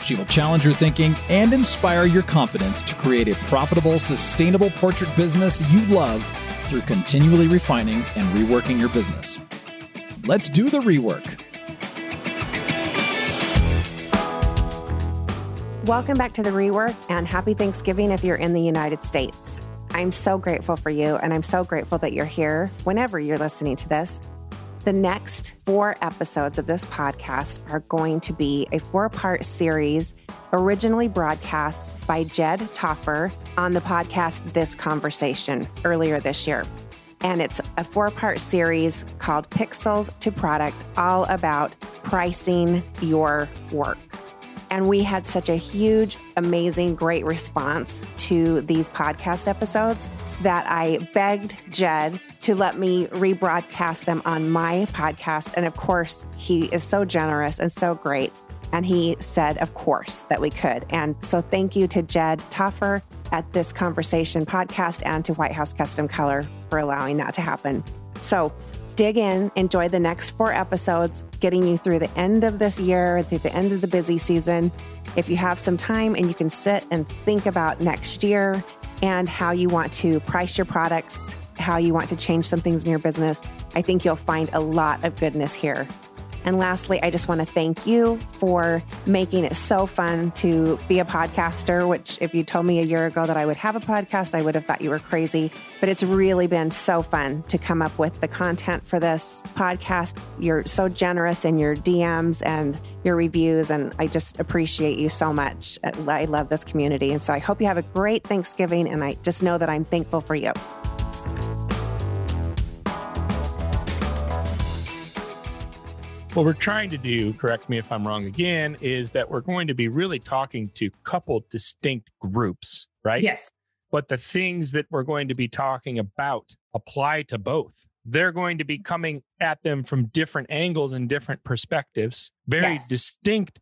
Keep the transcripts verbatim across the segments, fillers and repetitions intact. She will challenge your thinking and inspire your confidence to create a profitable, sustainable portrait business you love through continually refining and reworking your business. Let's do the rework. Welcome back to The Rework, and happy Thanksgiving if you're in the United States. I'm so grateful for you, and I'm so grateful that you're here whenever you're listening to this. The next four episodes of this podcast are going to be a four-part series originally broadcast by Jed Taufer on the podcast This Conversation earlier this year. And it's a four-part series called Pixels to Product, all about pricing your work. And we had such a huge, amazing, great response to these podcast episodes that I begged Jed to let me rebroadcast them on my podcast. And of course, he is so generous and so great. And he said, of course, that we could. And so thank you to Jed Taufer at This Conversation podcast and to White House Custom Color for allowing that to happen. So dig in, enjoy the next four episodes, getting you through the end of this year, through the end of the busy season. If you have some time and you can sit and think about next year, and how you want to price your products, how you want to change some things in your business. I think you'll find a lot of goodness here. And lastly, I just want to thank you for making it so fun to be a podcaster, which if you told me a year ago that I would have a podcast, I would have thought you were crazy. But it's really been so fun to come up with the content for this podcast. You're so generous in your D Ms and your reviews, and I just appreciate you so much. I love this community. And so I hope you have a great Thanksgiving, and I just know that I'm thankful for you. What we're trying to do, correct me if I'm wrong again, is that we're going to be really talking to a couple distinct groups, right? Yes. but the things that we're going to be talking about apply to both. They're going to be coming at them from different angles and different perspectives, very yes. distinct,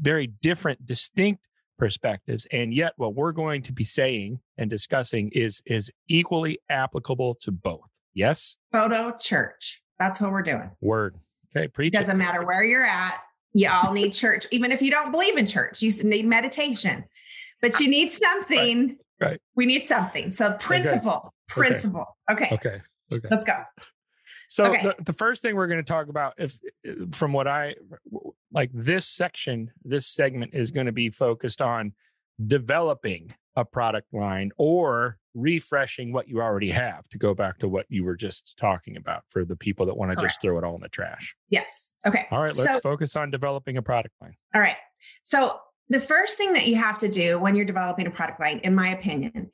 very different, distinct perspectives. And yet what we're going to be saying and discussing is, is equally applicable to both. Yes? Photo church. That's what we're doing. Word. Okay. Preach. Doesn't it. Matter where you're at. You all need church. Even if you don't believe in church, you need meditation, but you need something. Right. right. We need something. So principle, okay. principle. Okay. Okay. Okay. Let's go. So okay. the, the first thing we're going to talk about, if from what I like, this section, this segment is going to be focused on developing a product line or refreshing what you already have, to go back to what you were just talking about for the people that want to just throw it all in the trash. Yes. Okay. All right. Let's so, focus on developing a product line. All right. So the first thing that you have to do when you're developing a product line, in my opinion,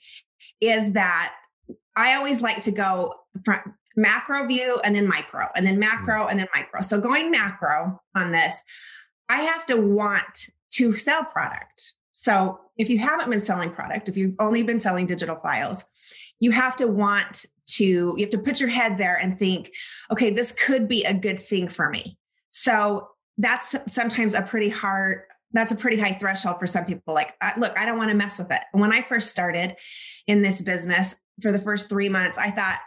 is that I always like to go from macro view and then micro and then macro and then micro. So going macro on this, I have to want to sell product. So if you haven't been selling product, if you've only been selling digital files, you have to want to, you have to put your head there and think, okay, this could be a good thing for me. So that's sometimes a pretty hard, that's a pretty high threshold for some people. Like, look, I don't want to mess with it. When I first started in this business, for the first three months, I thought,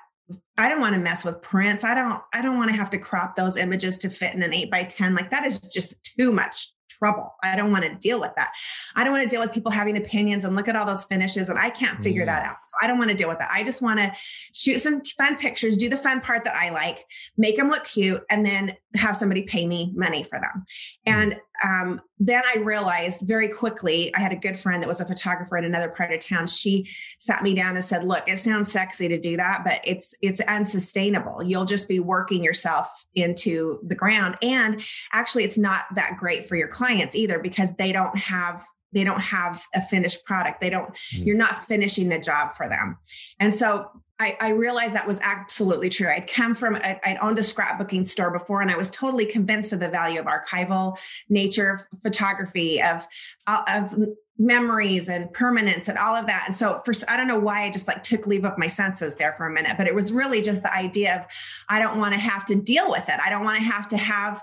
I don't want to mess with prints. I don't, I don't want to have to crop those images to fit in an eight by ten. Like, that is just too much trouble. I don't want to deal with that. I don't want to deal with people having opinions and look at all those finishes, and I can't figure yeah. that out. So I don't want to deal with that. I just want to shoot some fun pictures, do the fun part that I like, make them look cute, and then have somebody pay me money for them. And um, then I realized very quickly, I had a good friend that was a photographer in another part of town. She sat me down and said, look, it sounds sexy to do that, but it's, it's unsustainable. You'll just be working yourself into the ground. And actually it's not that great for your clients either, because they don't have, they don't have a finished product. They don't, mm-hmm. you're not finishing the job for them. And so I, I realized that was absolutely true. I'd come from, a, I'd owned a scrapbooking store before, and I was totally convinced of the value of archival nature, photography, of, of memories and permanence and all of that. And so for, I don't know why I just like took leave of my senses there for a minute, but it was really just the idea of, I don't want to have to deal with it. I don't want to have to have,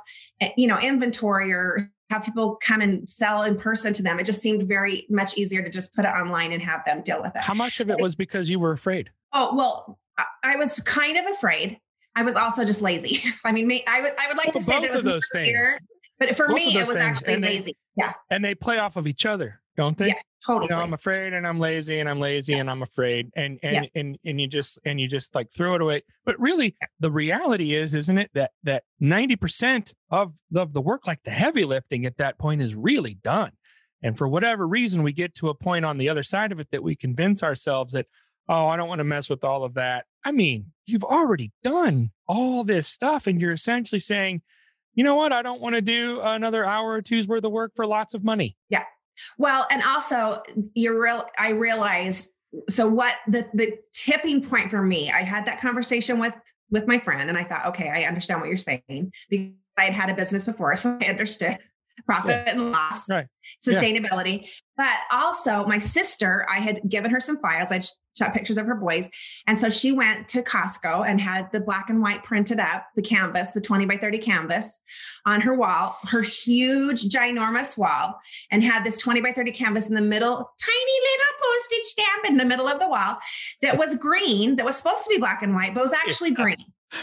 you know, inventory or have people come and sell in person to them. It just seemed very much easier to just put it online and have them deal with it. How much of it was because you were afraid? Oh, well, I was kind of afraid. I was also just lazy. I mean, I would, I would like well, to say that it was those things. Fear, but for both me, it was things. actually they, lazy. Yeah. And they play off of each other, don't they? Yeah, totally. You know, I'm afraid and I'm lazy and I'm lazy yeah. and I'm afraid. And, and, yeah. and, and, and you just, and you just like throw it away. But really the reality is, isn't it that, that ninety percent of the, of the work, like the heavy lifting at that point, is really done. And for whatever reason, we get to a point on the other side of it that we convince ourselves that, oh, I don't want to mess with all of that. I mean, you've already done all this stuff, and you're essentially saying, you know what? I don't want to do another hour or two's worth of work for lots of money. Yeah. Well, and also you're real, I realized, so what the, the tipping point for me, I had that conversation with, with my friend, and I thought, okay, I understand what you're saying, because I had had a business before. So I understood profit yeah. and loss, right. sustainability. Yeah. But also my sister, I had given her some files. I shot pictures of her boys. And so she went to Costco and had the black and white printed up, the canvas, the twenty by thirty canvas on her wall, her huge, ginormous wall, and had this twenty by thirty canvas in the middle, tiny little postage stamp in the middle of the wall that was green, that was supposed to be black and white, but was actually green.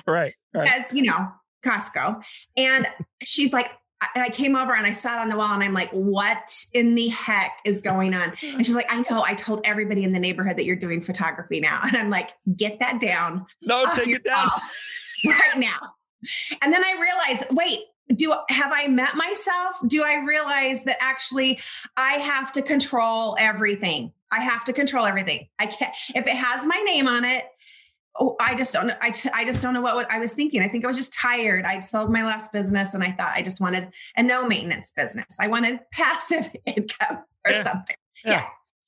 Right. Right. Because, you know, Costco. And she's like, I came over and I saw it on the wall, and I'm like, what in the heck is going on? And she's like, I know, I told everybody in the neighborhood that you're doing photography now. And I'm like, get that down. No, take it down right now. And then I realized, wait, do, have I met myself? Do I realize that actually I have to control everything? I have to control everything. I can't, if it has my name on it, oh, I just don't know. I, I just don't know what, what I was thinking. I think I was just tired. I'd sold my last business, and I thought I just wanted a no maintenance business. I wanted passive income or yeah. something. Yeah. yeah.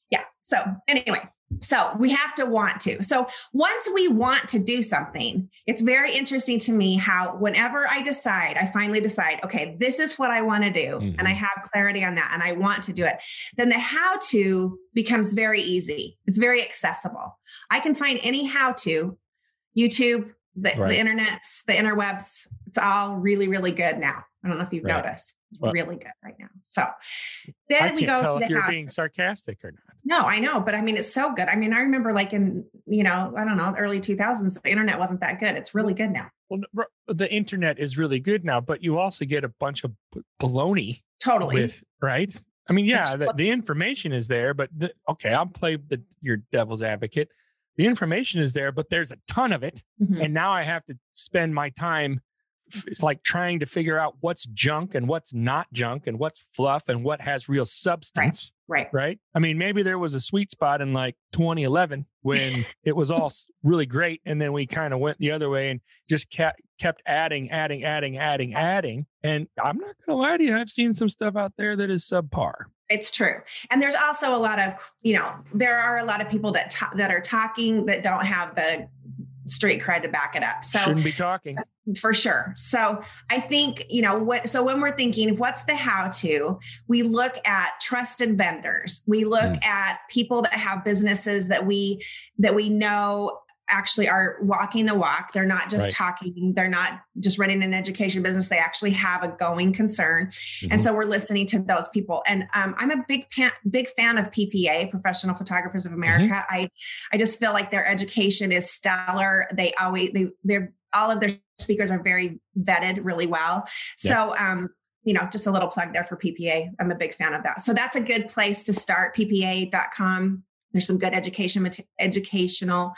Yeah. So anyway, So we have to want to. So once we want to do something, it's very interesting to me how whenever I decide, I finally decide, okay, this is what I want to do. Mm-hmm. And I have clarity on that and I want to do it. Then the how to becomes very easy. It's very accessible. I can find any how to, YouTube, the, right. the internets, the interwebs. It's all really, really good now. I don't know if you've right. noticed. It's well, really good right now. So then I can't we go tell if you're house. being sarcastic or not. No, I know, but I mean, it's so good. I mean, I remember like in, you know, I don't know, early two thousands, the internet wasn't that good. It's really good now. Well, the internet is really good now, but you also get a bunch of baloney. Totally. With, right? I mean, yeah, the, the information is there, but the, okay, I'll play the, your devil's advocate. The information is there, but there's a ton of it. Mm-hmm. And now I have to spend my time It's like trying to figure out what's junk and what's not junk and what's fluff and what has real substance. Right. Right. right? I mean, maybe there was a sweet spot in like twenty eleven when it was all really great. And then we kind of went the other way and just kept, kept adding, adding, adding, adding, adding. And I'm not going to lie to you. I've seen some stuff out there that is subpar. It's true. And there's also a lot of, you know, there are a lot of people that, ta- that are talking that don't have the street cred to back it up. So shouldn't be talking. For sure. So I think, you know, what, so when we're thinking, what's the how to, we look at trusted vendors. We look mm. at people that have businesses that we, that we know actually are walking the walk. They're not just right. talking. They're not just running an education business. They actually have a going concern. Mm-hmm. And so we're listening to those people. And um, I'm a big, pan, big fan of P P A, Professional Photographers of America. Mm-hmm. I, I just feel like their education is stellar. They always, they, they're, all of their speakers are very vetted really well. Yeah. So, um, you know, just a little plug there for P P A. I'm a big fan of that. So that's a good place to start, P P A dot com. There's some good education, educational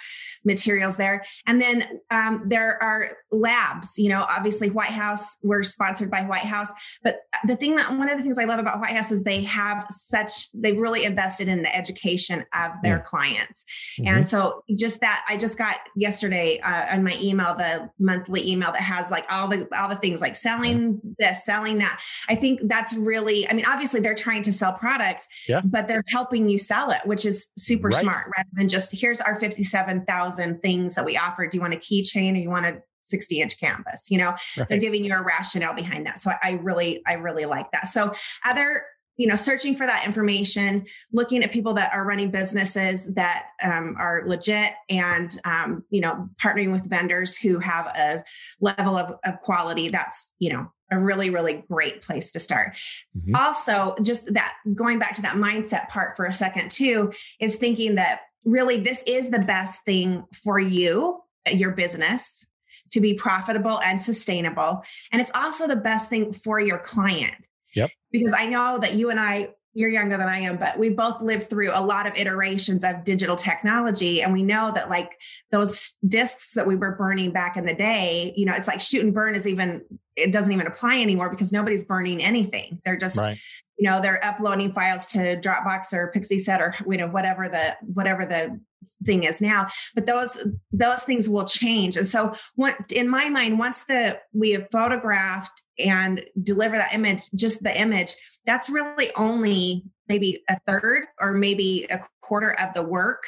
materials there. And then um, there are labs, you know, obviously White House, we're sponsored by White House. But the thing that, one of the things I love about White House is they have such, they really invested in the education of their yeah. clients. Mm-hmm. And so just that, I just got yesterday uh, on my email, the monthly email that has like all the, all the things like selling yeah. this, selling that. I think that's really, I mean, obviously they're trying to sell product, yeah. but they're helping you sell it, which is super right. smart, rather than just here's our fifty-seven thousand things that we offer. Do you want a keychain or you want a sixty inch canvas? You know, right. they're giving you a rationale behind that. So I really, I really like that. So other, you know, searching for that information, looking at people that are running businesses that um, are legit and, um, you know, partnering with vendors who have a level of, of quality. That's, you know, a really, really great place to start. Mm-hmm. Also, just that going back to that mindset part for a second too, is thinking that really this is the best thing for you, your business, to be profitable and sustainable. And it's also the best thing for your client. Yep. Because I know that you and I, you're younger than I am, but we both lived through a lot of iterations of digital technology. And we know that like those discs that we were burning back in the day, you know, it's like shoot and burn is even, it doesn't even apply anymore because nobody's burning anything. They're just, right. you know, they're uploading files to Dropbox or Pixieset or, you know, whatever the, whatever the thing is now, but those, those things will change. And so what, in my mind, once the, we have photographed and deliver that image, just the image, that's really only maybe a third or maybe a quarter of the work,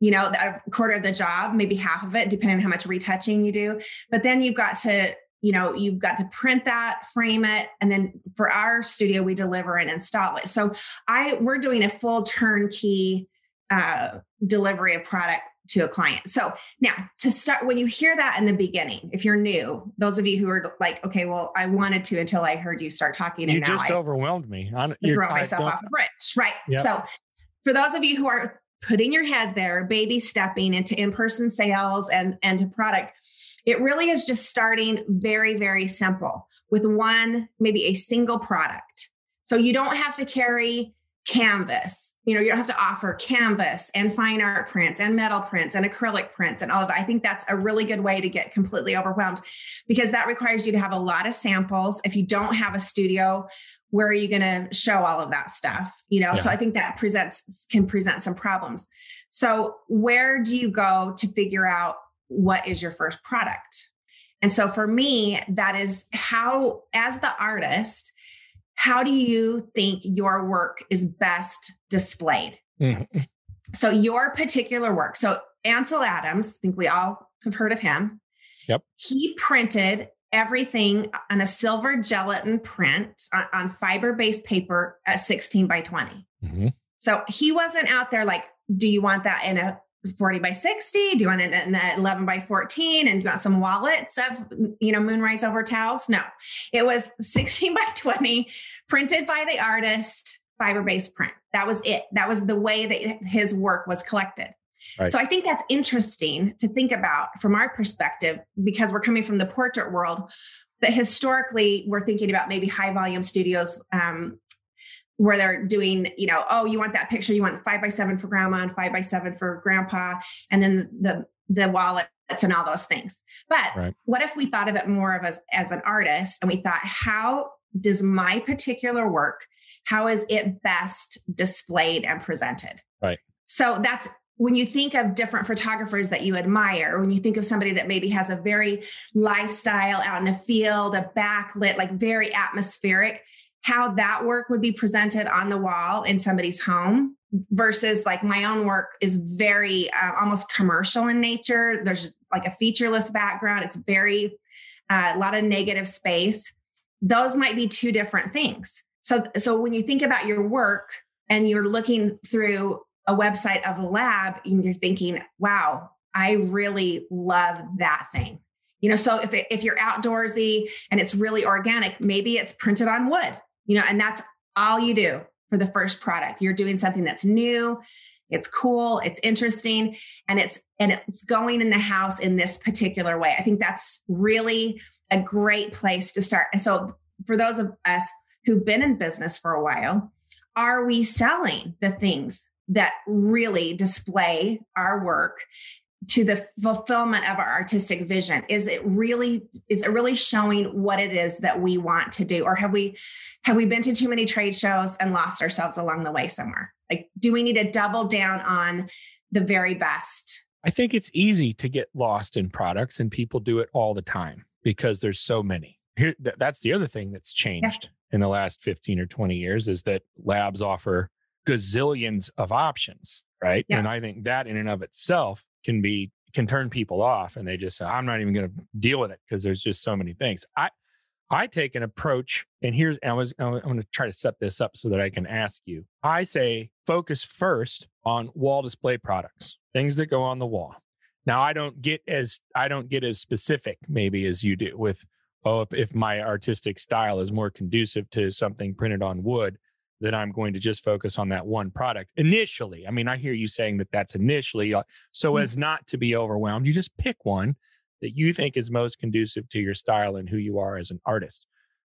you know, a quarter of the job, maybe half of it, depending on how much retouching you do. But then you've got to, you know, you've got to print that, frame it. And then for our studio, we deliver and install it. So I, we're doing a full turnkey uh, delivery of product to a client. So now to start, when you hear that in the beginning, if you're new, those of you who are like, okay, well, I wanted to until I heard you start talking. And you now just I, overwhelmed me. I threw myself off a bridge, right? Yep. So for those of you who are putting your head there, baby stepping into in-person sales and, and to product, it really is just starting very, very simple with one, maybe a single product. So you don't have to carry canvas. You know, you don't have to offer canvas and fine art prints and metal prints and acrylic prints and all of that. I think that's a really good way to get completely overwhelmed because that requires you to have a lot of samples. If you don't have a studio, where are you going to show all of that stuff? You know, yeah. so I think that presents, can present some problems. So where do you go to figure out what is your first product? And so for me, that is how, as the artist, how do you think your work is best displayed? Mm-hmm. So your particular work. So Ansel Adams, I think we all have heard of him. Yep. He printed everything on a silver gelatin print on, on fiber-based paper at sixteen by twenty. Mm-hmm. So he wasn't out there like, do you want that in a forty by sixty? Do you want it in the eleven by fourteen? And do you want some wallets of, you know, moonrise over towels? No, it was sixteen by twenty printed by the artist, fiber-based print. That was it. That was the way that his work was collected. Right. So I think that's interesting to think about from our perspective, because we're coming from the portrait world, that historically we're thinking about maybe high volume studios, um, where they're doing, you know, oh, you want that picture, you want five by seven for grandma and five by seven for grandpa, and then the, the wallets and all those things. But right. What if we thought of it more of as, as an artist, and we thought, how does my particular work, how is it best displayed and presented? Right. So that's, when you think of different photographers that you admire, or when you think of somebody that maybe has a very lifestyle out in the field, a backlit, like very atmospheric, how that work would be presented on the wall in somebody's home versus like my own work is very uh, almost commercial in nature. There's like a featureless background. It's very, uh, a lot of negative space. Those might be two different things. So, so when you think about your work and you're looking through a website of a lab, and you're thinking, wow, I really love that thing. You know, so if, it, if you're outdoorsy and it's really organic, maybe it's printed on wood, you know, and that's all you do for the first product. You're doing something that's new, it's cool, it's interesting, and it's, and it's going in the house in this particular way. I think that's really a great place to start. And so for those of us who've been in business for a while, are we selling the things that really display our work to the fulfillment of our artistic vision? Is it really, is it really showing what it is that we want to do? Or have we, have we been to too many trade shows and lost ourselves along the way somewhere? Like, do we need to double down on the very best? I think it's easy to get lost in products, and people do it all the time because there's so many. Here, th- that's the other thing that's changed yeah. in the last fifteen or twenty years is that labs offer gazillions of options, right? Yeah. And I think that in and of itself can be, can turn people off, and they just say, I'm not even going to deal with it because there's just so many things. I, I take an approach, and here's, I was, I'm going to try to set this up so that I can ask you. I say, focus first on wall display products, things that go on the wall. Now, I don't get as, I don't get as specific maybe as you do with, oh, if, if my artistic style is more conducive to something printed on wood, that I'm going to just focus on that one product initially. I mean, I hear you saying that that's initially. So as not to be overwhelmed, you just pick one that you think is most conducive to your style and who you are as an artist.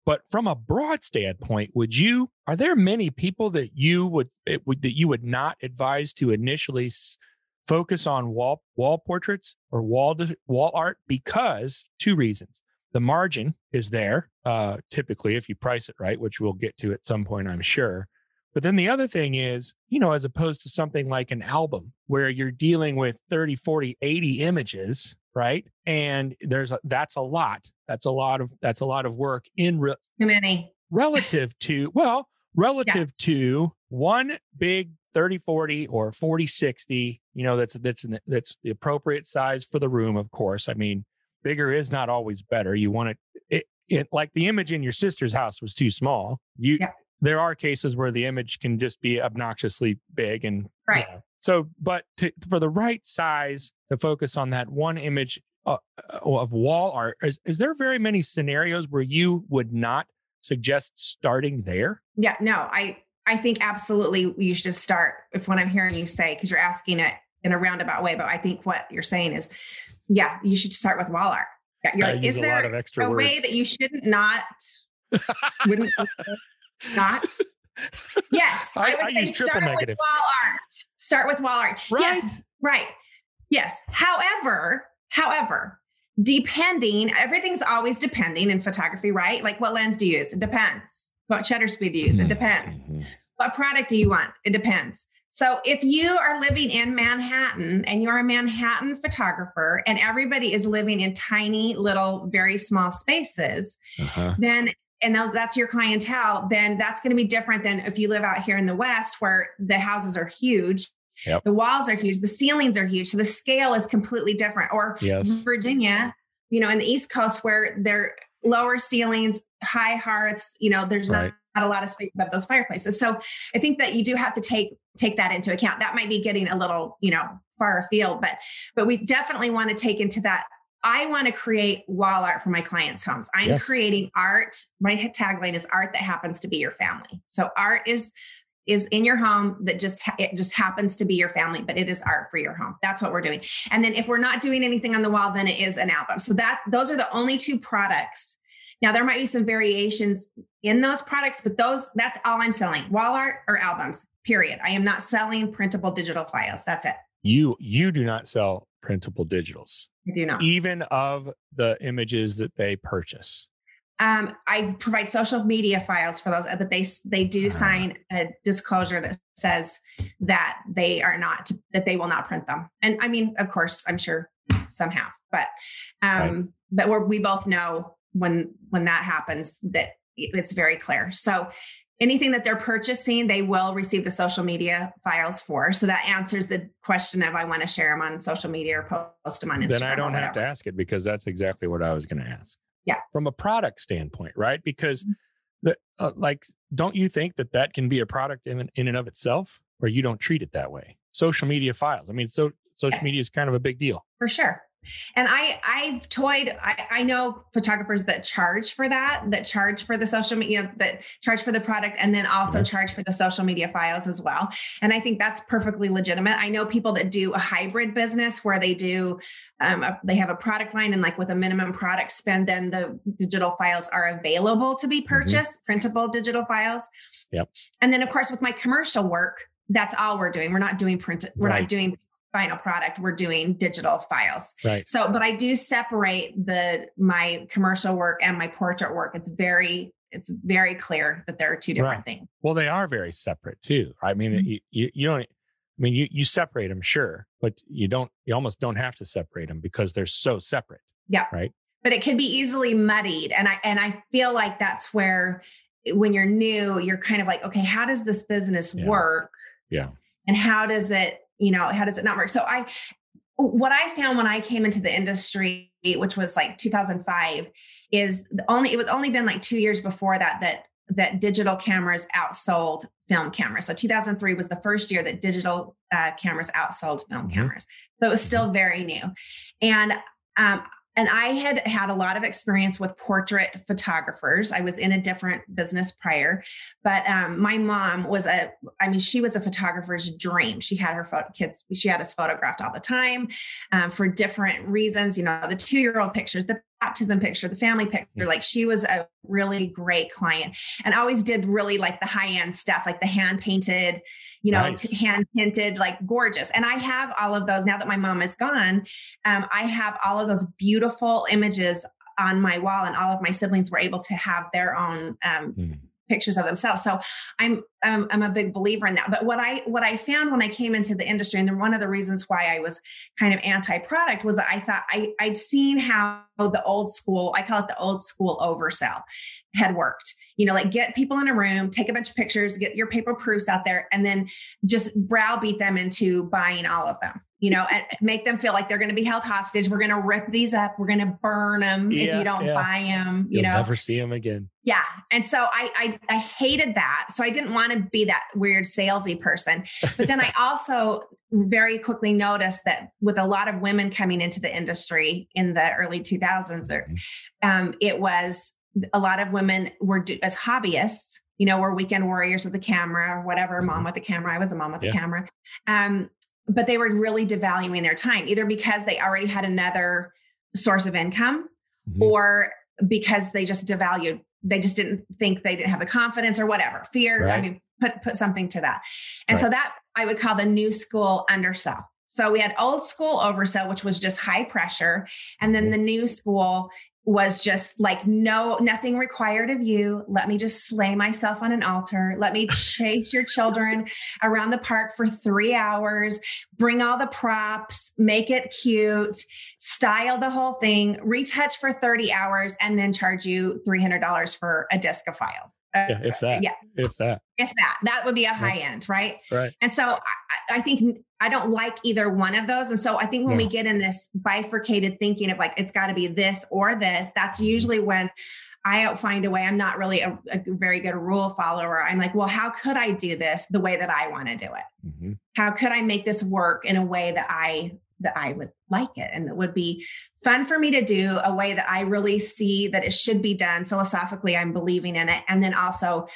But from a broad standpoint, would you, are there many people that you would, it would that you would not advise to initially s- focus on wall, wall portraits or wall, wall art? Because two reasons. The margin is there, uh, typically, if you price it right, which we'll get to at some point, I'm sure. But then the other thing is, you know, as opposed to something like an album where you're dealing with thirty, forty, eighty images, right? And there's a, that's a lot. That's a lot of that's a lot of work in re- Too many. relative to, well, relative yeah. to one big thirty, forty or forty, sixty, you know, that's that's an, that's the appropriate size for the room, of course. I mean, bigger is not always better. You want it, it, it, like the image in your sister's house was too small. You, yeah. There are cases where the image can just be obnoxiously big, and right. You know, so, but to, for the right size, to focus on that one image uh, of wall art, is, is there very many scenarios where you would not suggest starting there? Yeah, no, I, I think absolutely you should start. If what I'm hearing you say, because you're asking it in a roundabout way, but I think what you're saying is, yeah, you should start with wall art. Yeah, you're I like, is a there lot of extra a words. Way that you shouldn't not? Wouldn't not? Yes, I, I would I say start negatives. with wall art. Start with wall art. Right? Yes, right. Yes. However, however, depending, everything's always depending in photography, right? Like, what lens do you use? It depends. What shutter speed do you use? Mm-hmm. It depends. Mm-hmm. What product do you want? It depends. So if you are living in Manhattan and you're a Manhattan photographer and everybody is living in tiny little, very small spaces, uh-huh. then, and those, that's your clientele, then that's going to be different than if you live out here in the West where the houses are huge Yep. The walls are huge. The ceilings are huge. So the scale is completely different. Or yes. Virginia, you know, in the East Coast where they're lower ceilings, high hearths, you know, there's right. not, not a lot of space above those fireplaces. So I think that you do have to take, take that into account. That might be getting a little, you know, far afield, but, but we definitely want to take into that. I want to create wall art for my clients' homes. I'm yes. creating art. My tagline is art that happens to be your family. So art is, is in your home that just, ha- it just happens to be your family, but it is art for your home. That's what we're doing. And then if we're not doing anything on the wall, then it is an album. So that, those are the only two products. Now there might be some variations in those products, but those, that's all I'm selling. Wall art or albums, period. I am not selling printable digital files. That's it. You, you do not sell printable digitals. I do not. Even of the images that they purchase. Um, I provide social media files for those, but they, they do sign a disclosure that says that they are not, that they will not print them. And I mean, of course, I'm sure some have, but, um, right. but we're, we both know when, when that happens, that it's very clear. So anything that they're purchasing, they will receive the social media files for. So that answers the question of, I want to share them on social media or post them on Instagram. Then I don't have to ask it, because that's exactly what I was going to ask. Yeah. From a product standpoint, right? Because the, uh, like, don't you think that that can be a product in, in and of itself, or you don't treat it that way? Social media files. I mean, so social yes. media is kind of a big deal. For sure. And I, I've toyed, I, I know photographers that charge for that, that charge for the social media, you know, that charge for the product, and then also yes. charge for the social media files as well. And I think that's perfectly legitimate. I know people that do a hybrid business where they do, um, a, they have a product line, and like with a minimum product spend, then the digital files are available to be purchased, mm-hmm. printable digital files. Yep. And then of course, with my commercial work, that's all we're doing. We're not doing print. We're right. not doing final product, we're doing digital files. Right. So, but I do separate the, my commercial work and my portrait work. It's very, it's very clear that there are two different right. things. Well, they are very separate too. I mean, mm-hmm. you, you, you don't, I mean, you, you separate them, sure, but you don't, you almost don't have to separate them because they're so separate. Yeah. Right. But it can be easily muddied. And I, and I feel like that's where, when you're new, you're kind of like, okay, how does this business yeah. work? Yeah. And how does it, you know, how does it not work? So I, what I found when I came into the industry, which was like two thousand five, is the only, it was only been like two years before that, that, that digital cameras outsold film cameras. So two thousand three was the first year that digital uh, cameras outsold film mm-hmm. cameras. So it was still very new. And, um, and I had had a lot of experience with portrait photographers. I was in a different business prior, but um, my mom was a, I mean, she was a photographer's dream. She had her photo kids. She had us photographed all the time um, for different reasons. You know, the two-year-old pictures, the baptism picture, the family picture. Like she was a really great client and always did really like the high-end stuff, like the hand painted, you know, nice. hand tinted, like gorgeous. And I have all of those now that my mom is gone. Um, I have all of those beautiful images on my wall, and all of my siblings were able to have their own um, mm. pictures of themselves. So I'm, I'm, I'm a big believer in that. But what I, what I found when I came into the industry, and one of the reasons why I was kind of anti-product, was that I thought I, I'd seen how the old school, I call it the old school oversell, had worked. You know, like get people in a room, take a bunch of pictures, get your paper proofs out there, and then just browbeat them into buying all of them. You know, and make them feel like they're going to be held hostage. We're going to rip these up. We're going to burn them yeah, if you don't yeah. buy them. You You'll know, never see them again. Yeah, and so I, I I hated that. So I didn't want to be that weird salesy person. But then I also very quickly noticed that with a lot of women coming into the industry in the early two thousands, or um, it was a lot of women were do, as hobbyists. You know, were weekend warriors with the camera, or whatever. Mm-hmm. Mom with the camera. I was a mom with yeah. the camera. Um, But they were really devaluing their time, either because they already had another source of income mm-hmm. or because they just devalued. They just didn't think they didn't have the confidence or whatever fear. Right. I mean, put, put something to that. And right. so that I would call the new school undersell. So we had old school oversell, which was just high pressure. And then mm-hmm. the new school was just like, no, nothing required of you. Let me just slay myself on an altar. Let me chase your children around the park for three hours, bring all the props, make it cute, style the whole thing, retouch for thirty hours, and then charge you three hundred dollars for a disc of file. Yeah, if that. Yeah. If that. If that. That would be a high yeah. end, right? Right. And so I, I think I don't like either one of those. And so I think when yeah. we get in this bifurcated thinking of like, it's got to be this or this, that's usually when I find a way. I'm not really a, a very good rule follower. I'm like, well, how could I do this the way that I want to do it? Mm-hmm. How could I make this work in a way that I that I would like it? And it would be fun for me to do a way that I really see that it should be done. Philosophically, I'm believing in it. And then also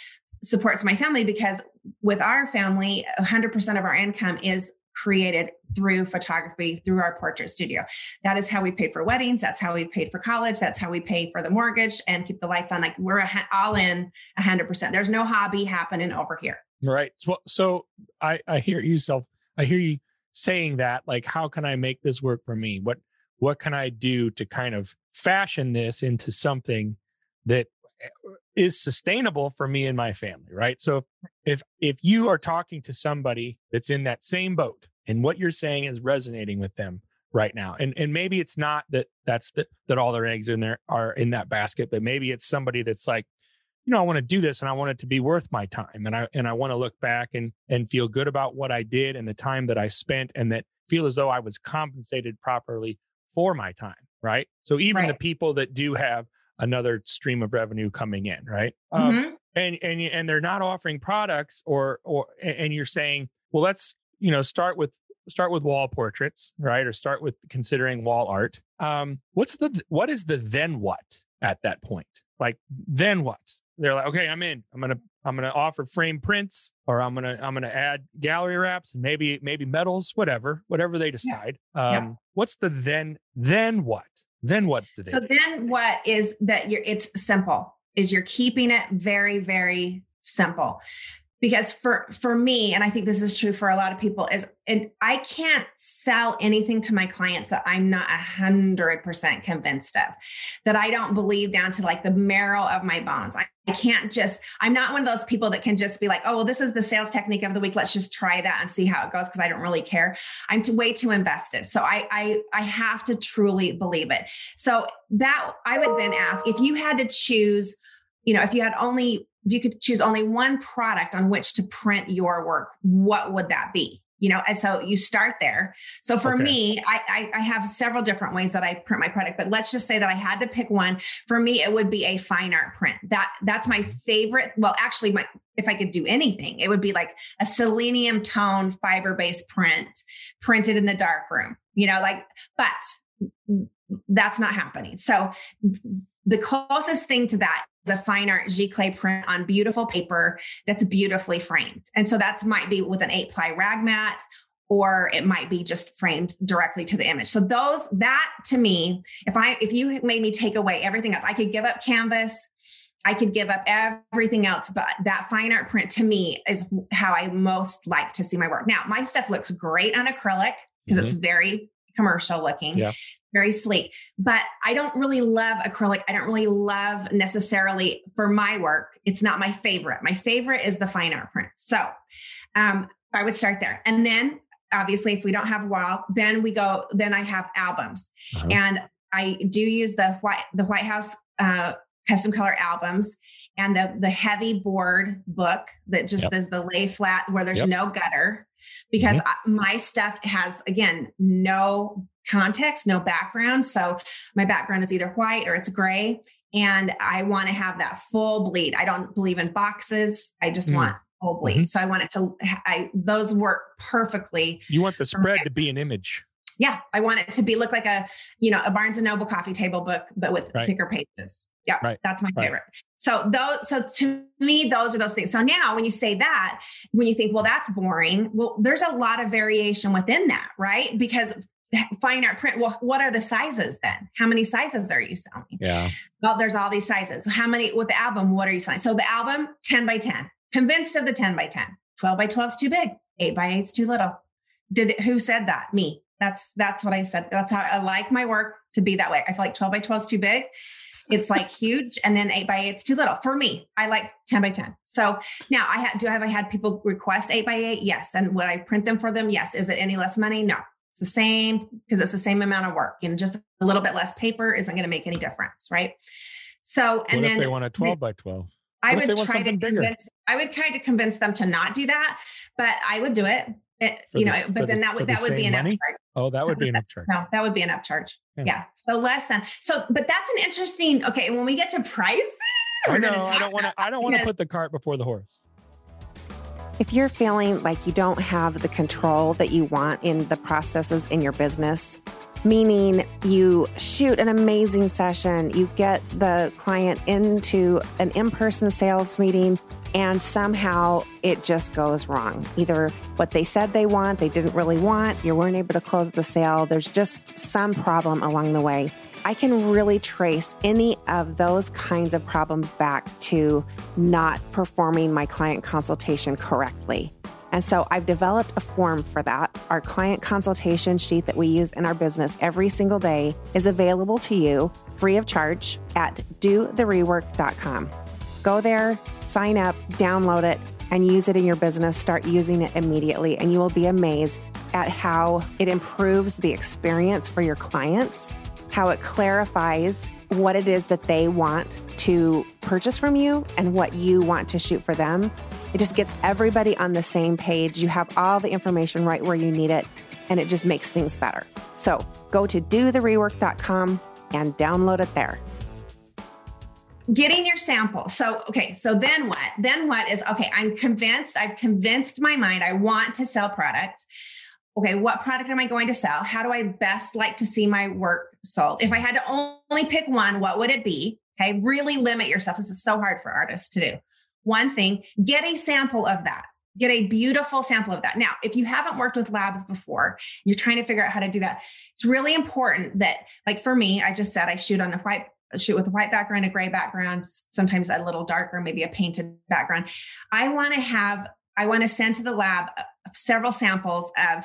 supports my family, because with our family, one hundred percent of our income is created through photography, through our portrait studio. That is how we paid for weddings. That's how we paid for college. That's how we pay for the mortgage and keep the lights on. Like we're all in a hundred percent. There's no hobby happening over here. Right. So, so I, I hear you self, I hear you saying that, like, how can I make this work for me? What, what can I do to kind of fashion this into something that is sustainable for me and my family, right? So if if you are talking to somebody that's in that same boat and what you're saying is resonating with them right now, and and maybe it's not that that's the, that all their eggs in there are in that basket, but maybe it's somebody that's like, you know, I want to do this and I want it to be worth my time, and I and I want to look back and and feel good about what I did and the time that I spent, and that feel as though I was compensated properly for my time, right? So even right. the people that do have another stream of revenue coming in, right? Um, mm-hmm. And and and they're not offering products, or or and you're saying, well, let's you know start with start with wall portraits, right? Or start with considering wall art. Um, what's the what is the then what at that point? Like then what? They're like, okay, I'm in. I'm gonna I'm gonna offer frame prints, or I'm gonna I'm gonna add gallery wraps, and maybe maybe medals, whatever whatever they decide. Yeah. Um, yeah. What's the then then what? Then what? Do they so do? Then what is that you're, it's simple, is you're keeping it very, very simple, because for, for me, and I think this is true for a lot of people, is, and I can't sell anything to my clients that I'm not a hundred percent convinced of, that I don't believe down to like the marrow of my bones. I, I can't just, I'm not one of those people that can just be like, oh, well, this is the sales technique of the week. Let's just try that and see how it goes, because I don't really care. I'm too, way too invested. So I, I, I have to truly believe it. So that I would then ask, if you had to choose, you know, if you had only, if you could choose only one product on which to print your work, what would that be? You know, and so you start there. So for okay. me, I, I, I have several different ways that I print my product, but let's just say that I had to pick one. For me, it would be a fine art print. That that's my favorite. Well, actually, my if I could do anything, it would be like a selenium tone fiber-based print printed in the dark room, you know, like, but that's not happening. So the closest thing to that, a fine art G-clay print on beautiful paper that's beautifully framed. And so that might be with an eight ply rag mat, or it might be just framed directly to the image. So those, that to me, if I, if you made me take away everything else, I could give up canvas, I could give up everything else, but that fine art print to me is how I most like to see my work. Now, my stuff looks great on acrylic because mm-hmm. it's very commercial looking, yeah. very sleek, but I don't really love acrylic. I don't really love necessarily for my work. It's not my favorite. My favorite is the fine art print. So, um, I would start there. And then obviously if we don't have wall, then we go, then I have albums uh-huh. and I do use the white, the White House, uh, custom color albums, and the, the heavy board book that just yep. is the lay flat where there's yep. no gutter, because mm-hmm. I, my stuff has, again, no context, no background. So my background is either white or it's gray. And I want to have that full bleed. I don't believe in boxes. I just mm. want full bleed. Mm-hmm. So I want it to, I, those work perfectly. You want the spread to be an image. Yeah. I want it to be, look like a, you know, a Barnes and Noble coffee table book, but with right. thicker pages. Yeah. Right. That's my right. favorite. So those, so to me, those are those things. So now when you say that, when you think, well, that's boring. Well, there's a lot of variation within that, right? Because fine art print, well, what are the sizes then? How many sizes are you selling? Yeah. Well, there's all these sizes. How many with the album, what are you selling? So the album, ten by ten, convinced of the ten by ten, twelve by twelve is too big. Eight by eight is too little. Did it, who said that? Me. That's, that's what I said. That's how I like my work to be that way. I feel like twelve by twelve is too big. It's like huge. And then eight by eight is too little for me. I like ten by ten. So now I ha- do have, I had people request eight by eight. Yes. And would I print them for them? Yes. Is it any less money? No, it's the same, because it's the same amount of work, and you know, just a little bit less paper isn't going to make any difference. Right. So, and what then if they want a twelve by twelve. I would try to bigger? convince, I would try to convince them to not do that, but I would do it. It, you know, the, but then that would, the that would be an money? upcharge. Oh, that would be an upcharge. No, that would be an upcharge. Yeah. yeah. So less than, so, but that's an interesting, okay. When we get to price, I know, I don't want to, I don't want to put the cart before the horse. If you're feeling like you don't have the control that you want in the processes in your business, meaning you shoot an amazing session, you get the client into an in-person sales meeting, and somehow it just goes wrong. Either what they said they want, they didn't really want, you weren't able to close the sale, there's just some problem along the way. I can really trace any of those kinds of problems back to not performing my client consultation correctly. And so I've developed a form for that. Our client consultation sheet that we use in our business every single day is available to you free of charge at do the rework dot com. Go there, sign up, download it, and use it in your business. Start using it immediately, and you will be amazed at how it improves the experience for your clients, how it clarifies what it is that they want to purchase from you and what you want to shoot for them. It just gets everybody on the same page. You have all the information right where you need it, and it just makes things better. So go to do the rework dot com and download it there. Getting your sample. So, okay. So then what, then what is, okay, I'm convinced, I've convinced my mind, I want to sell products. Okay. What product am I going to sell? How do I best like to see my work sold? If I had to only pick one, what would it be? Okay. Really limit yourself. This is so hard for artists to do. One thing, get a sample of that. Get a beautiful sample of that. Now, if you haven't worked with labs before, you're trying to figure out how to do that. It's really important that, like for me, I just said, I shoot on a white, shoot with a white background, a gray background, sometimes a little darker, maybe a painted background. I want to have, I want to send to the lab several samples of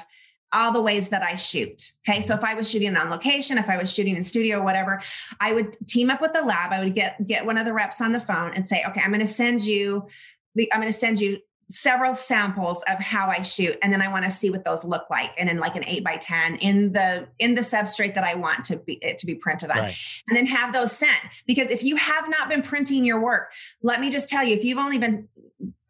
all the ways that I shoot. Okay. So if I was shooting on location, if I was shooting in studio, whatever, I would team up with the lab. I would get, get one of the reps on the phone and say, okay, I'm going to send you the, I'm going to send you several samples of how I shoot. And then I want to see what those look like. And in like an eight by ten in the, in the substrate that I want to be, it to be printed on, right. And then have those sent, because if you have not been printing your work, let me just tell you, if you've only been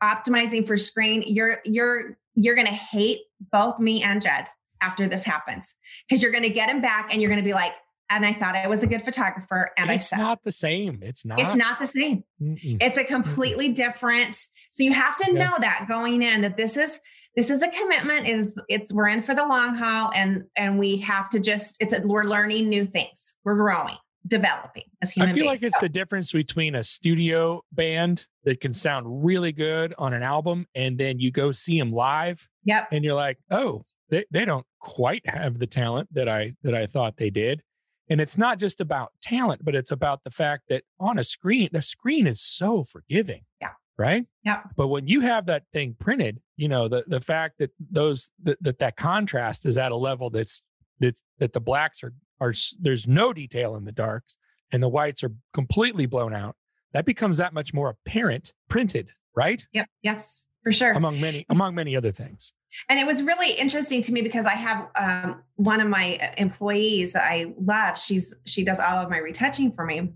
optimizing for screen, you're, you're, you're going to hate both me and Jed after this happens, because you're going to get him back and you're going to be like, and I thought I was a good photographer. And it's I said, not the same. It's not, it's not the same. Mm-mm. It's a completely Mm-mm. different. So you have to yeah. know that going in, that this is, this is a commitment. It is it's, we're in for the long haul, and, and we have to just, it's, a, we're learning new things. We're growing, developing as human beings. I feel beings. like it's so. the difference between a studio band that can sound really good on an album, and then you go see them live. Yep. And you're like, oh, they, they don't quite have the talent that I that I thought they did. And it's not just about talent, but it's about the fact that on a screen, the screen is so forgiving. Yeah. Right? Yeah. But when you have that thing printed, you know, the the fact that those that that, that contrast is at a level that's that's that the blacks are Are, there's no detail in the darks and the whites are completely blown out. That becomes that much more apparent printed, right? Yep. Yes, for sure. Among many, among many other things. And it was really interesting to me because I have um, one of my employees that I love. She's, she does all of my retouching for me.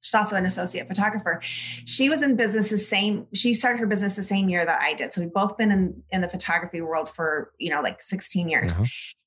She's also an associate photographer. She was in business the same, she started her business the same year that I did. So we've both been in, in the photography world for, you know, like sixteen years. Mm-hmm.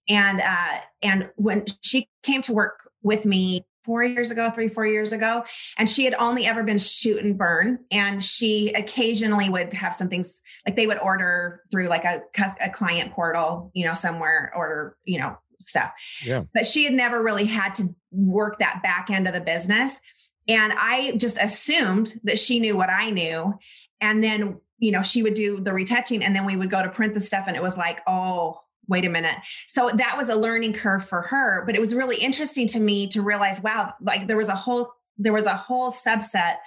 And, uh, and when she came to work with me four years ago, three, four years ago, and she had only ever been shoot and burn. And she occasionally would have some things like they would order through like a, a client portal, you know, somewhere, order, you know, stuff, yeah. But she had never really had to work that back end of the business. And I just assumed that she knew what I knew. And then, you know, she would do the retouching and then we would go to print the stuff. And it was like, oh, wait a minute. So that was a learning curve for her, but it was really interesting to me to realize, wow, like there was a whole, there was a whole subset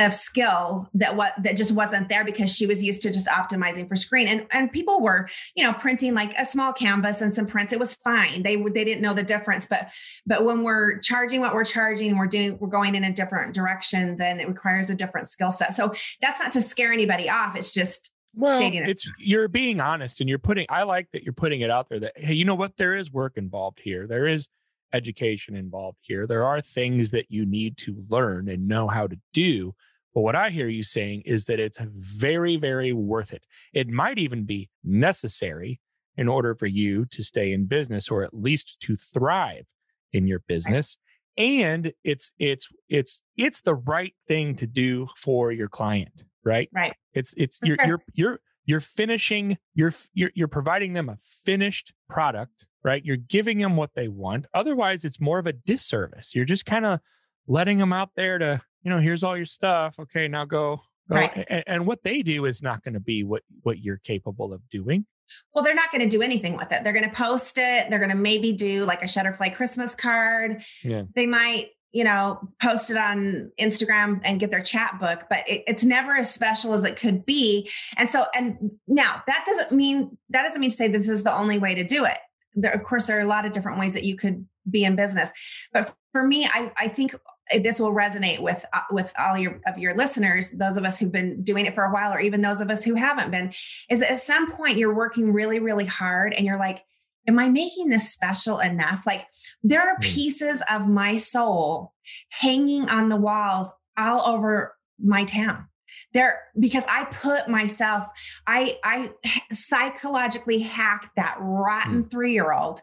of skills that what, that just wasn't there because she was used to just optimizing for screen, and, and people were, you know, printing like a small canvas and some prints. It was fine. They they didn't know the difference, but, but when we're charging what we're charging, we're doing, we're going in a different direction, then it requires a different skill set. So that's not to scare anybody off. It's just, Well, it's, you're being honest and you're putting, I like that you're putting it out there that, hey, you know what? There is work involved here. There is education involved here. There are things that you need to learn and know how to do, But what I hear you saying is that it's very, very worth it. It might even be necessary in order for you to stay in business, or at least to thrive in your business. And it's it's it's it's the right thing to do for your client, right? Right. It's it's you're you're you're you're finishing you're you're you're providing them a finished product, right? You're giving them what they want. Otherwise, it's more of a disservice. You're just kind of letting them out there to, you know, here's all your stuff. Okay, now go. go. Right. And, and what they do is not going to be what what you're capable of doing. Well, they're not going to do anything with it. They're going to post it. They're going to maybe do like a Shutterfly Christmas card. Yeah. They might, you know, post it on Instagram and get their chat book, but it, it's never as special as it could be. And so, and now that doesn't mean, that doesn't mean to say this is the only way to do it. There, of course, there are a lot of different ways that you could be in business. But for me, I, I think this will resonate with, uh, with all your, of your listeners, those of us who've been doing it for a while, or even those of us who haven't been, is that at some point you're working really, really hard and you're like, am I making this special enough? Like, there are pieces of my soul hanging on the walls all over my town there, because I put myself, I, I psychologically hacked that rotten three-year-old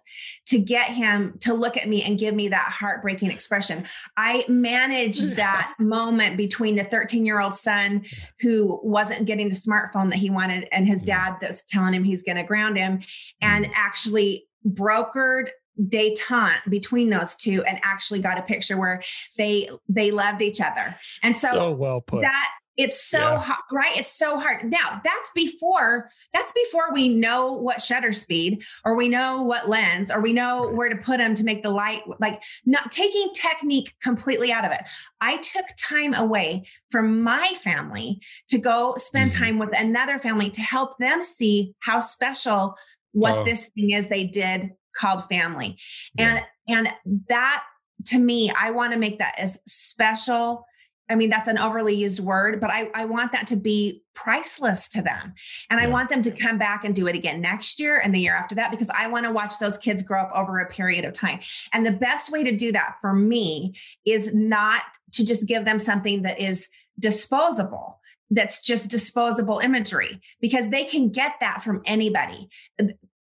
to get him to look at me and give me that heartbreaking expression. I managed that moment between the thirteen-year-old son who wasn't getting the smartphone that he wanted and his dad that's telling him he's going to ground him, and actually brokered detente between those two and actually got a picture where they, they loved each other. And so, so well put. that, It's so yeah. hard, right? It's so hard. Now, that's before that's before we know what shutter speed, or we know what lens, or we know right. where to put them to make the light, like not taking technique completely out of it. I took time away from my family to go spend mm-hmm. time with another family to help them see how special what oh. this thing is they did called family. Yeah. And and that, to me, I want to make that as special. I mean, that's an overly used word, but I, I want that to be priceless to them. And yeah. I want them to come back and do it again next year and the year after that, because I want to watch those kids grow up over a period of time. And the best way to do that for me is not to just give them something that is disposable. That's just disposable imagery, because they can get that from anybody.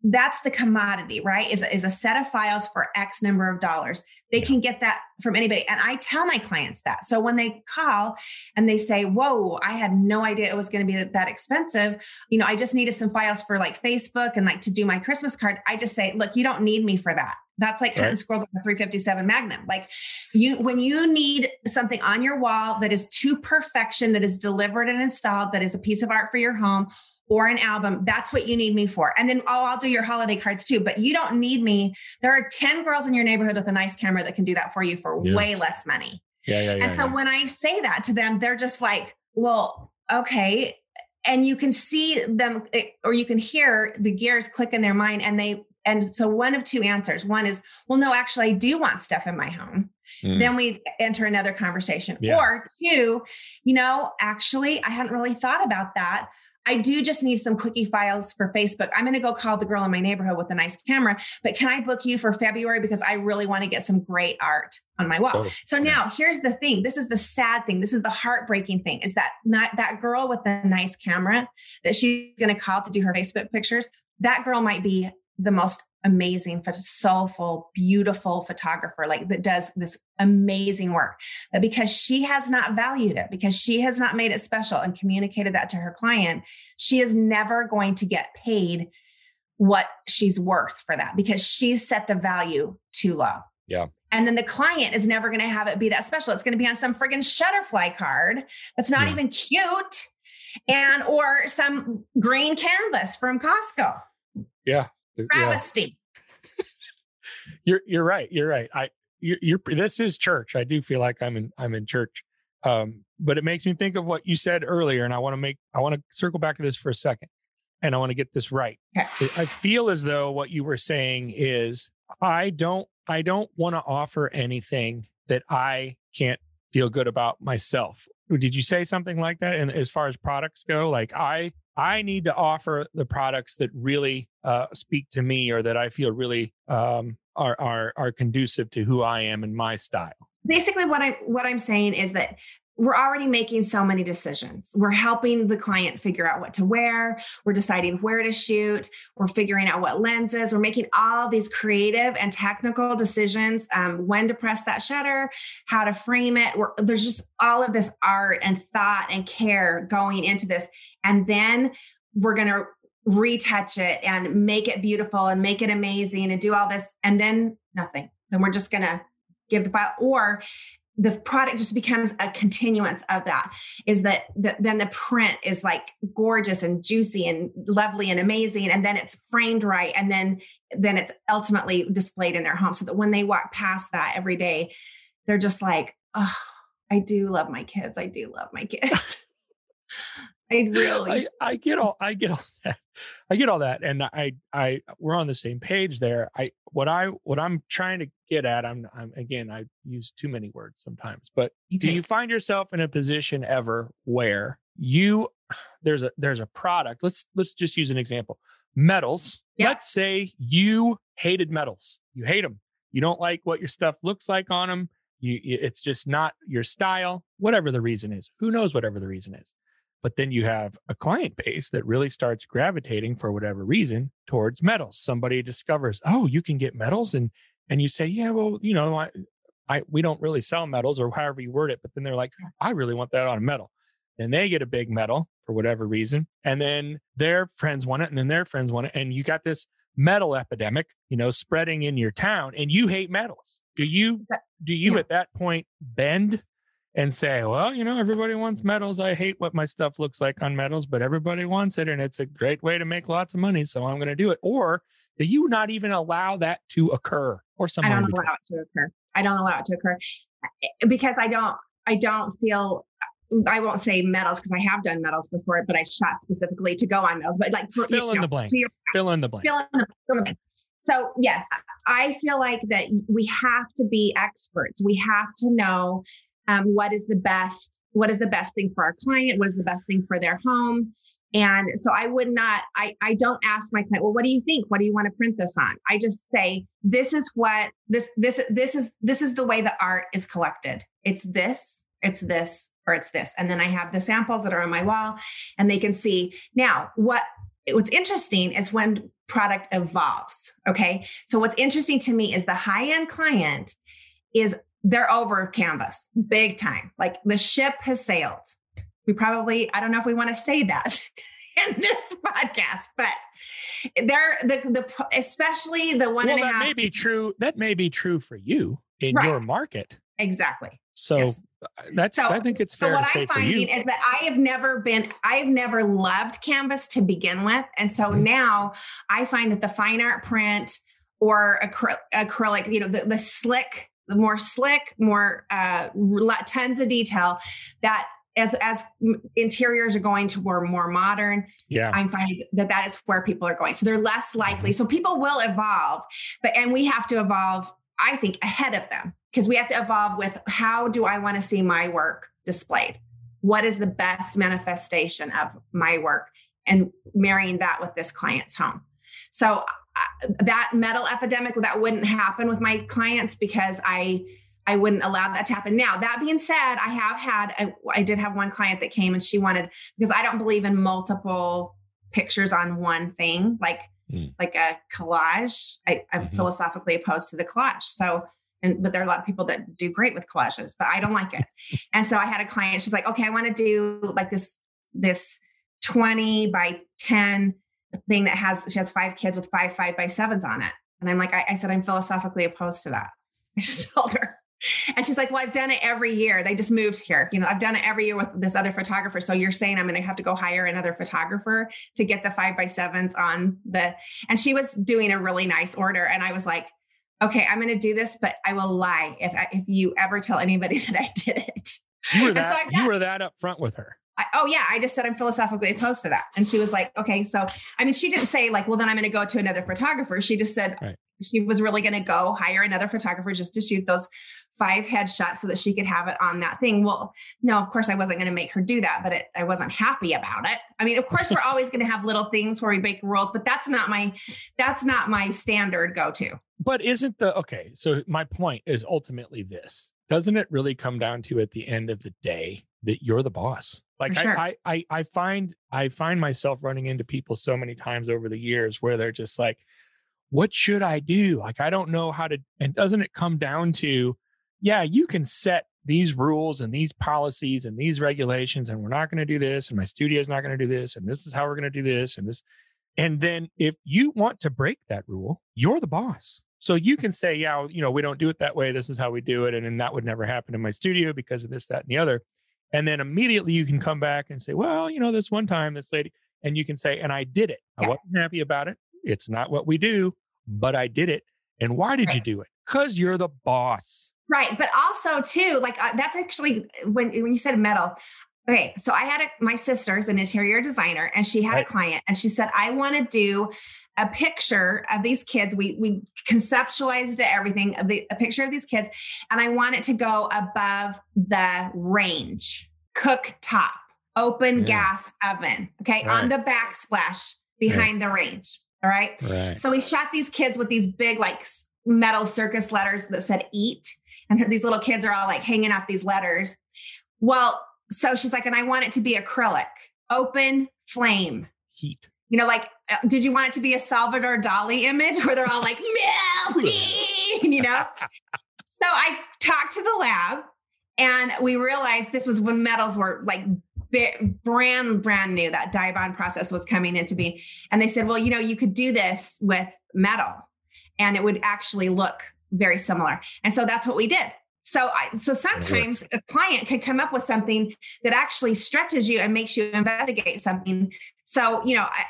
That's the commodity, right? Is, is a set of files for X number of dollars. They can get that from anybody. And I tell my clients that. So when they call and they say, whoa, I had no idea it was going to be that, that expensive. You know, I just needed some files for like Facebook and like to do my Christmas card. I just say, look, you don't need me for that. That's like hunting squirrels with a three fifty-seven Magnum. Like you, when you need something on your wall that is to perfection, that is delivered and installed, that is a piece of art for your home, or an album, that's what you need me for. And then, oh, I'll do your holiday cards too, but you don't need me. There are ten girls in your neighborhood with a nice camera that can do that for you for yeah. way less money. Yeah, yeah, yeah, and so yeah. when I say that to them, they're just like, well, okay. And you can see them, or you can hear the gears click in their mind. And they, and so one of two answers. One is, well, no, actually I do want stuff in my home. Mm. Then we enter another conversation. Yeah. Or two, you know, actually I hadn't really thought about that. I do just need some quickie files for Facebook. I'm going to go call the girl in my neighborhood with a nice camera, but can I book you for February? Because I really want to get some great art on my wall. Oh, so now yeah. here's the thing. This is the sad thing. This is the heartbreaking thing, is that not that girl with the nice camera that she's going to call to do her Facebook pictures. That girl might be the most amazing, soulful, beautiful photographer, like that does this amazing work. But because she has not valued it, because she has not made it special and communicated that to her client, she is never going to get paid what she's worth for that, because she's set the value too low. Yeah. And then the client is never going to have it be that special. It's going to be on some friggin' Shutterfly card that's not yeah. even cute, and or some green canvas from Costco. Yeah. Travesty. Yeah. you're you're right. You're right. I you're, you're this is church. I do feel like I'm in I'm in church. Um, but it makes me think of what you said earlier, and I want to make I want to circle back to this for a second, and I want to get this right. Okay. I feel as though what you were saying is I don't I don't want to offer anything that I can't feel good about myself. Did you say something like that? And as far as products go, like I. I need to offer the products that really uh, speak to me, or that I feel really um, are, are are conducive to who I am and my style. Basically, what I what I'm saying is that we're already making so many decisions. We're helping the client figure out what to wear. We're deciding where to shoot. We're figuring out what lenses. We're making all these creative and technical decisions, um, when to press that shutter, how to frame it. We're, there's just all of this art and thought and care going into this. And then we're going to retouch it and make it beautiful and make it amazing and do all this. And then nothing. Then we're just going to give the file, or the product just becomes a continuance of that, is that the, then the print is like gorgeous and juicy and lovely and amazing. And then it's framed right. And then, then it's ultimately displayed in their home, so that when they walk past that every day, they're just like, oh, I do love my kids. I do love my kids. I really, I, I get all, I get all that. I get all that. And I, I, we're on the same page there. I, what I, what I'm trying to get at, I'm, I'm, again, I use too many words sometimes, but you do you find yourself in a position ever where you, there's a, there's a product, let's, let's just use an example, metals. Yeah. Let's say you hated metals. You hate them. You don't like what your stuff looks like on them. You, it's just not your style, whatever the reason is, who knows, whatever the reason is. But then you have a client base that really starts gravitating, for whatever reason, towards metals. Somebody discovers, oh, you can get metals. And and you say, yeah, well, you know, I, I we don't really sell metals, or however you word it. But then they're like, I really want that on a metal. Then they get a big metal for whatever reason. And then their friends want it. And then their friends want it. And you got this metal epidemic, you know, spreading in your town, and you hate metals. Do you, do you yeah. at that point bend and say, well, you know, everybody wants metals. I hate what my stuff looks like on metals, but everybody wants it. And it's a great way to make lots of money. So I'm going to do it. Or do you not even allow that to occur? Or something? I don't allow it to occur. I don't allow it to occur because I don't, I don't feel, I won't say metals because I have done metals before, but I shot specifically to go on metals, but like for, fill, in know, fill in the blank, fill in the blank, fill in the blank. So yes, I feel like that we have to be experts. We have to know Um, what is the best, what is the best thing for our client? What is the best thing for their home? And so I would not, I, I don't ask my client, well, what do you think? What do you want to print this on? I just say, this is what this, this, this is, this is the way the art is collected. It's this, it's this, or it's this. And then I have the samples that are on my wall and they can see. Now, what, what's interesting is when product evolves. Okay. So what's interesting to me is the high-end client is they're over canvas big time. Like the ship has sailed. We probably, I don't know if we want to say that in this podcast, but they're the, the, especially the one well, and a half. That may be true. That may be true for you in right. your market. Exactly. So yes. that's, so, I think it's fair so to say I'm for you. What I'm finding is that I have never been, I've never loved canvas to begin with. And so mm-hmm. now I find that the fine art print or acry- acrylic, you know, the, the slick, the more slick, more, uh, tons of detail that as, as interiors are going to more, more modern, yeah. I'm finding that that is where people are going. So they're less likely. So people will evolve, but, and we have to evolve, I think, ahead of them, because we have to evolve with, how do I want to see my work displayed? What is the best manifestation of my work, and marrying that with this client's home? So that metal epidemic, that wouldn't happen with my clients because I, I wouldn't allow that to happen. Now, that being said, I have had, a, I did have one client that came and she wanted, because I don't believe in multiple pictures on one thing, like, mm. like a collage. I, I'm mm-hmm. philosophically opposed to the collage. So, and, but there are a lot of people that do great with collages, but I don't like it. And so I had a client, she's like, okay, I want to do like this, this twenty by ten thing that has, she has five kids with five, five by sevens on it. And I'm like, I, I said, I'm philosophically opposed to that. I just told her. And she's like, well, I've done it every year. They just moved here. You know, I've done it every year with this other photographer. So you're saying I'm going to have to go hire another photographer to get the five by sevens on the, and she was doing a really nice order. And I was like, okay, I'm going to do this, but I will lie if I, if you ever tell anybody that I did it. You were that, so got, you were that upfront with her. I, oh yeah. I just said, I'm philosophically opposed to that. And she was like, okay. So, I mean, she didn't say like, well, then I'm going to go to another photographer. She just said right. she was really going to go hire another photographer just to shoot those five headshots so that she could have it on that thing. Well, no, of course I wasn't going to make her do that, but it, I wasn't happy about it. I mean, of course we're always going to have little things where we make rules, but that's not my, that's not my standard go-to. But isn't the, okay. So my point is ultimately this, doesn't it really come down to, at the end of the day, that you're the boss. Like sure. I, I, I find, I find myself running into people so many times over the years where they're just like, what should I do? Like, I don't know how to, and doesn't it come down to, yeah, you can set these rules and these policies and these regulations, and we're not going to do this. And my studio is not going to do this. And this is how we're going to do this. And this, and then if you want to break that rule, you're the boss. So you can say, yeah, you know, we don't do it that way. This is how we do it. And then that would never happen in my studio because of this, that, and the other. And then immediately you can come back and say, well, you know, this one time this lady, and you can say, and I did it. I yeah. wasn't happy about it. It's not what we do, but I did it. And why did right. you do it? Because you're the boss. Right. But also too, like uh, that's actually when, when you said metal. Okay. So I had a, my sister's an interior designer, and she had right. a client, and she said, I want to do a picture of these kids. We, we conceptualized everything of the, a picture of these kids. And I want it to go above the range, cooktop, open yeah. gas oven. Okay. Right. On the backsplash behind yeah. the range. All right? right. So we shot these kids with these big, like metal circus letters that said eat. And these little kids are all like hanging off these letters. Well, so she's like, and I want it to be acrylic, open flame, heat. You know, like, did you want it to be a Salvador Dali image where they're all like, melting, you know? So I talked to the lab, and we realized this was when metals were like brand, brand new, that Dibond process was coming into being. And they said, well, you know, you could do this with metal and it would actually look very similar. And so that's what we did. So, I, so sometimes a client could come up with something that actually stretches you and makes you investigate something. So, you know, I,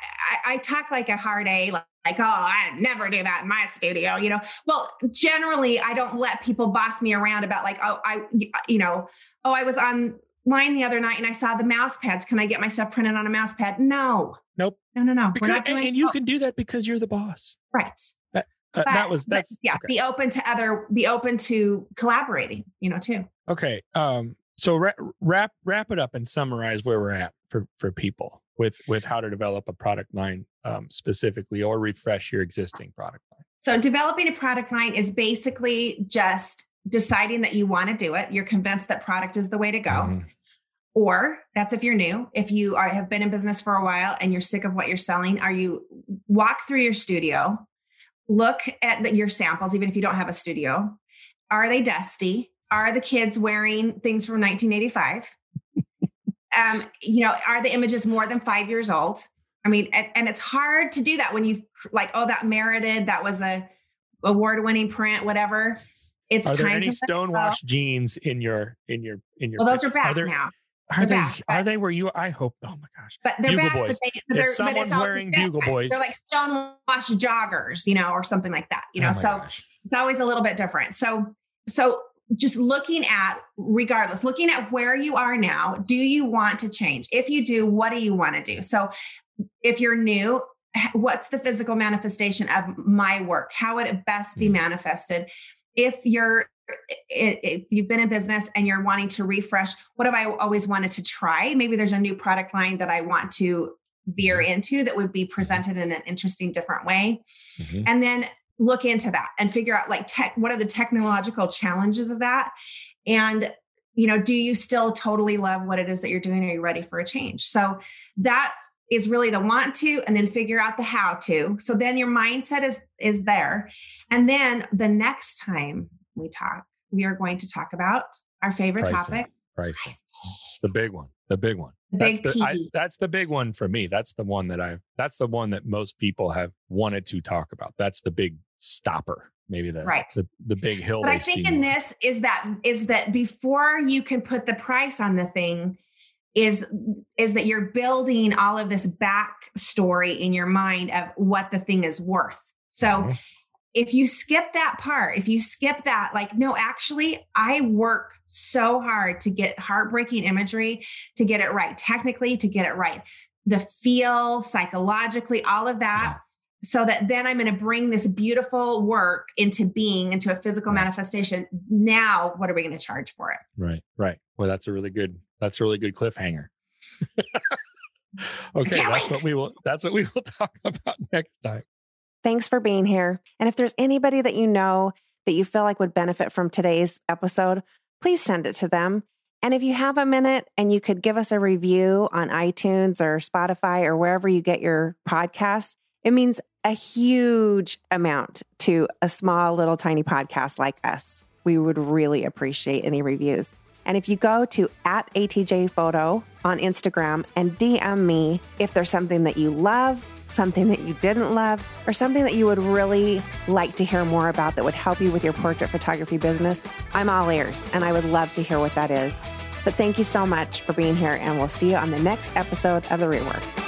I, I talk like a hard A, like, like, oh, I never do that in my studio, you know? Well, generally I don't let people boss me around about like, oh, I, you know, oh, I was online the other night and I saw the mouse pads. Can I get my stuff printed on a mouse pad? No, nope. No, no, no. Because, We're not doing and you oh. can do that because you're the boss. Right. That- Uh, but, that was that's but, yeah. Okay. Be open to other. Be open to collaborating. You know, too. Okay. Um. So ra- wrap wrap it up and summarize where we're at for, for people with with how to develop a product line um, specifically, or refresh your existing product line. So developing a product line is basically just deciding that you want to do it. You're convinced that product is the way to go. Mm. Or that's if you're new. If you are have been in business for a while and you're sick of what you're selling, are you walk through your studio. Look at the, your samples, even if you don't have a studio. Are they dusty? Are the kids wearing things from nineteen eighty-five? um, you know, are the images more than five years old? I mean, and, and it's hard to do that when you like, oh, that merited, that was a award-winning print, whatever. It's are time there any to stonewashed jeans in your in your in your? Well, those are back are there, now. Are they're they? Back, are back. They where you? I hope. Oh my gosh! But they're Bugle back. Boys. But they, they're, if someone's but wearing different. Bugle Boys, they're like stonewashed joggers, you know, or something like that. You know, oh so gosh. It's always a little bit different. So, so just looking at, regardless, looking at where you are now. Do you want to change? If you do, what do you want to do? So, if you're new, what's the physical manifestation of my work? How would it best be mm-hmm. manifested? If you're If you've been in business and you're wanting to refresh, what have I always wanted to try? Maybe there's a new product line that I want to veer into that would be presented in an interesting, different way. Mm-hmm. And then look into that and figure out like tech, what are the technological challenges of that? And, you know, do you still totally love what it is that you're doing? Are you ready for a change? So that is really the want to, and then figure out the how to. So then your mindset is, is there. And then the next time we talk, we are going to talk about our favorite pricing, topic. Pricing. pricing. The big one. The big one. The that's, big the, I, that's the big one for me. That's the one that I, that's the one that most people have wanted to talk about. That's the big stopper. Maybe the, right. the, the big hill. But I think in this is that, is that before you can put the price on the thing is, is that you're building all of this backstory in your mind of what the thing is worth. So mm-hmm. if you skip that part, if you skip that, like, no, actually, I work so hard to get heartbreaking imagery, to get it right technically, to get it right, the feel, psychologically, all of that, so that then I'm going to bring this beautiful work into being, into a physical right. manifestation. Now, what are we going to charge for it? Right, right. Well, that's a really good, that's a really good cliffhanger. Okay, that's wait. what we will, that's what we will talk about next time. Thanks for being here. And if there's anybody that you know that you feel like would benefit from today's episode, please send it to them. And if you have a minute and you could give us a review on iTunes or Spotify or wherever you get your podcasts, it means a huge amount to a small, little, tiny podcast like us. We would really appreciate any reviews. And if you go to at A T J Photo on Instagram and D M me if there's something that you love, something that you didn't love, or something that you would really like to hear more about that would help you with your portrait photography business, I'm all ears, and I would love to hear what that is. But thank you so much for being here, and we'll see you on the next episode of The Rework.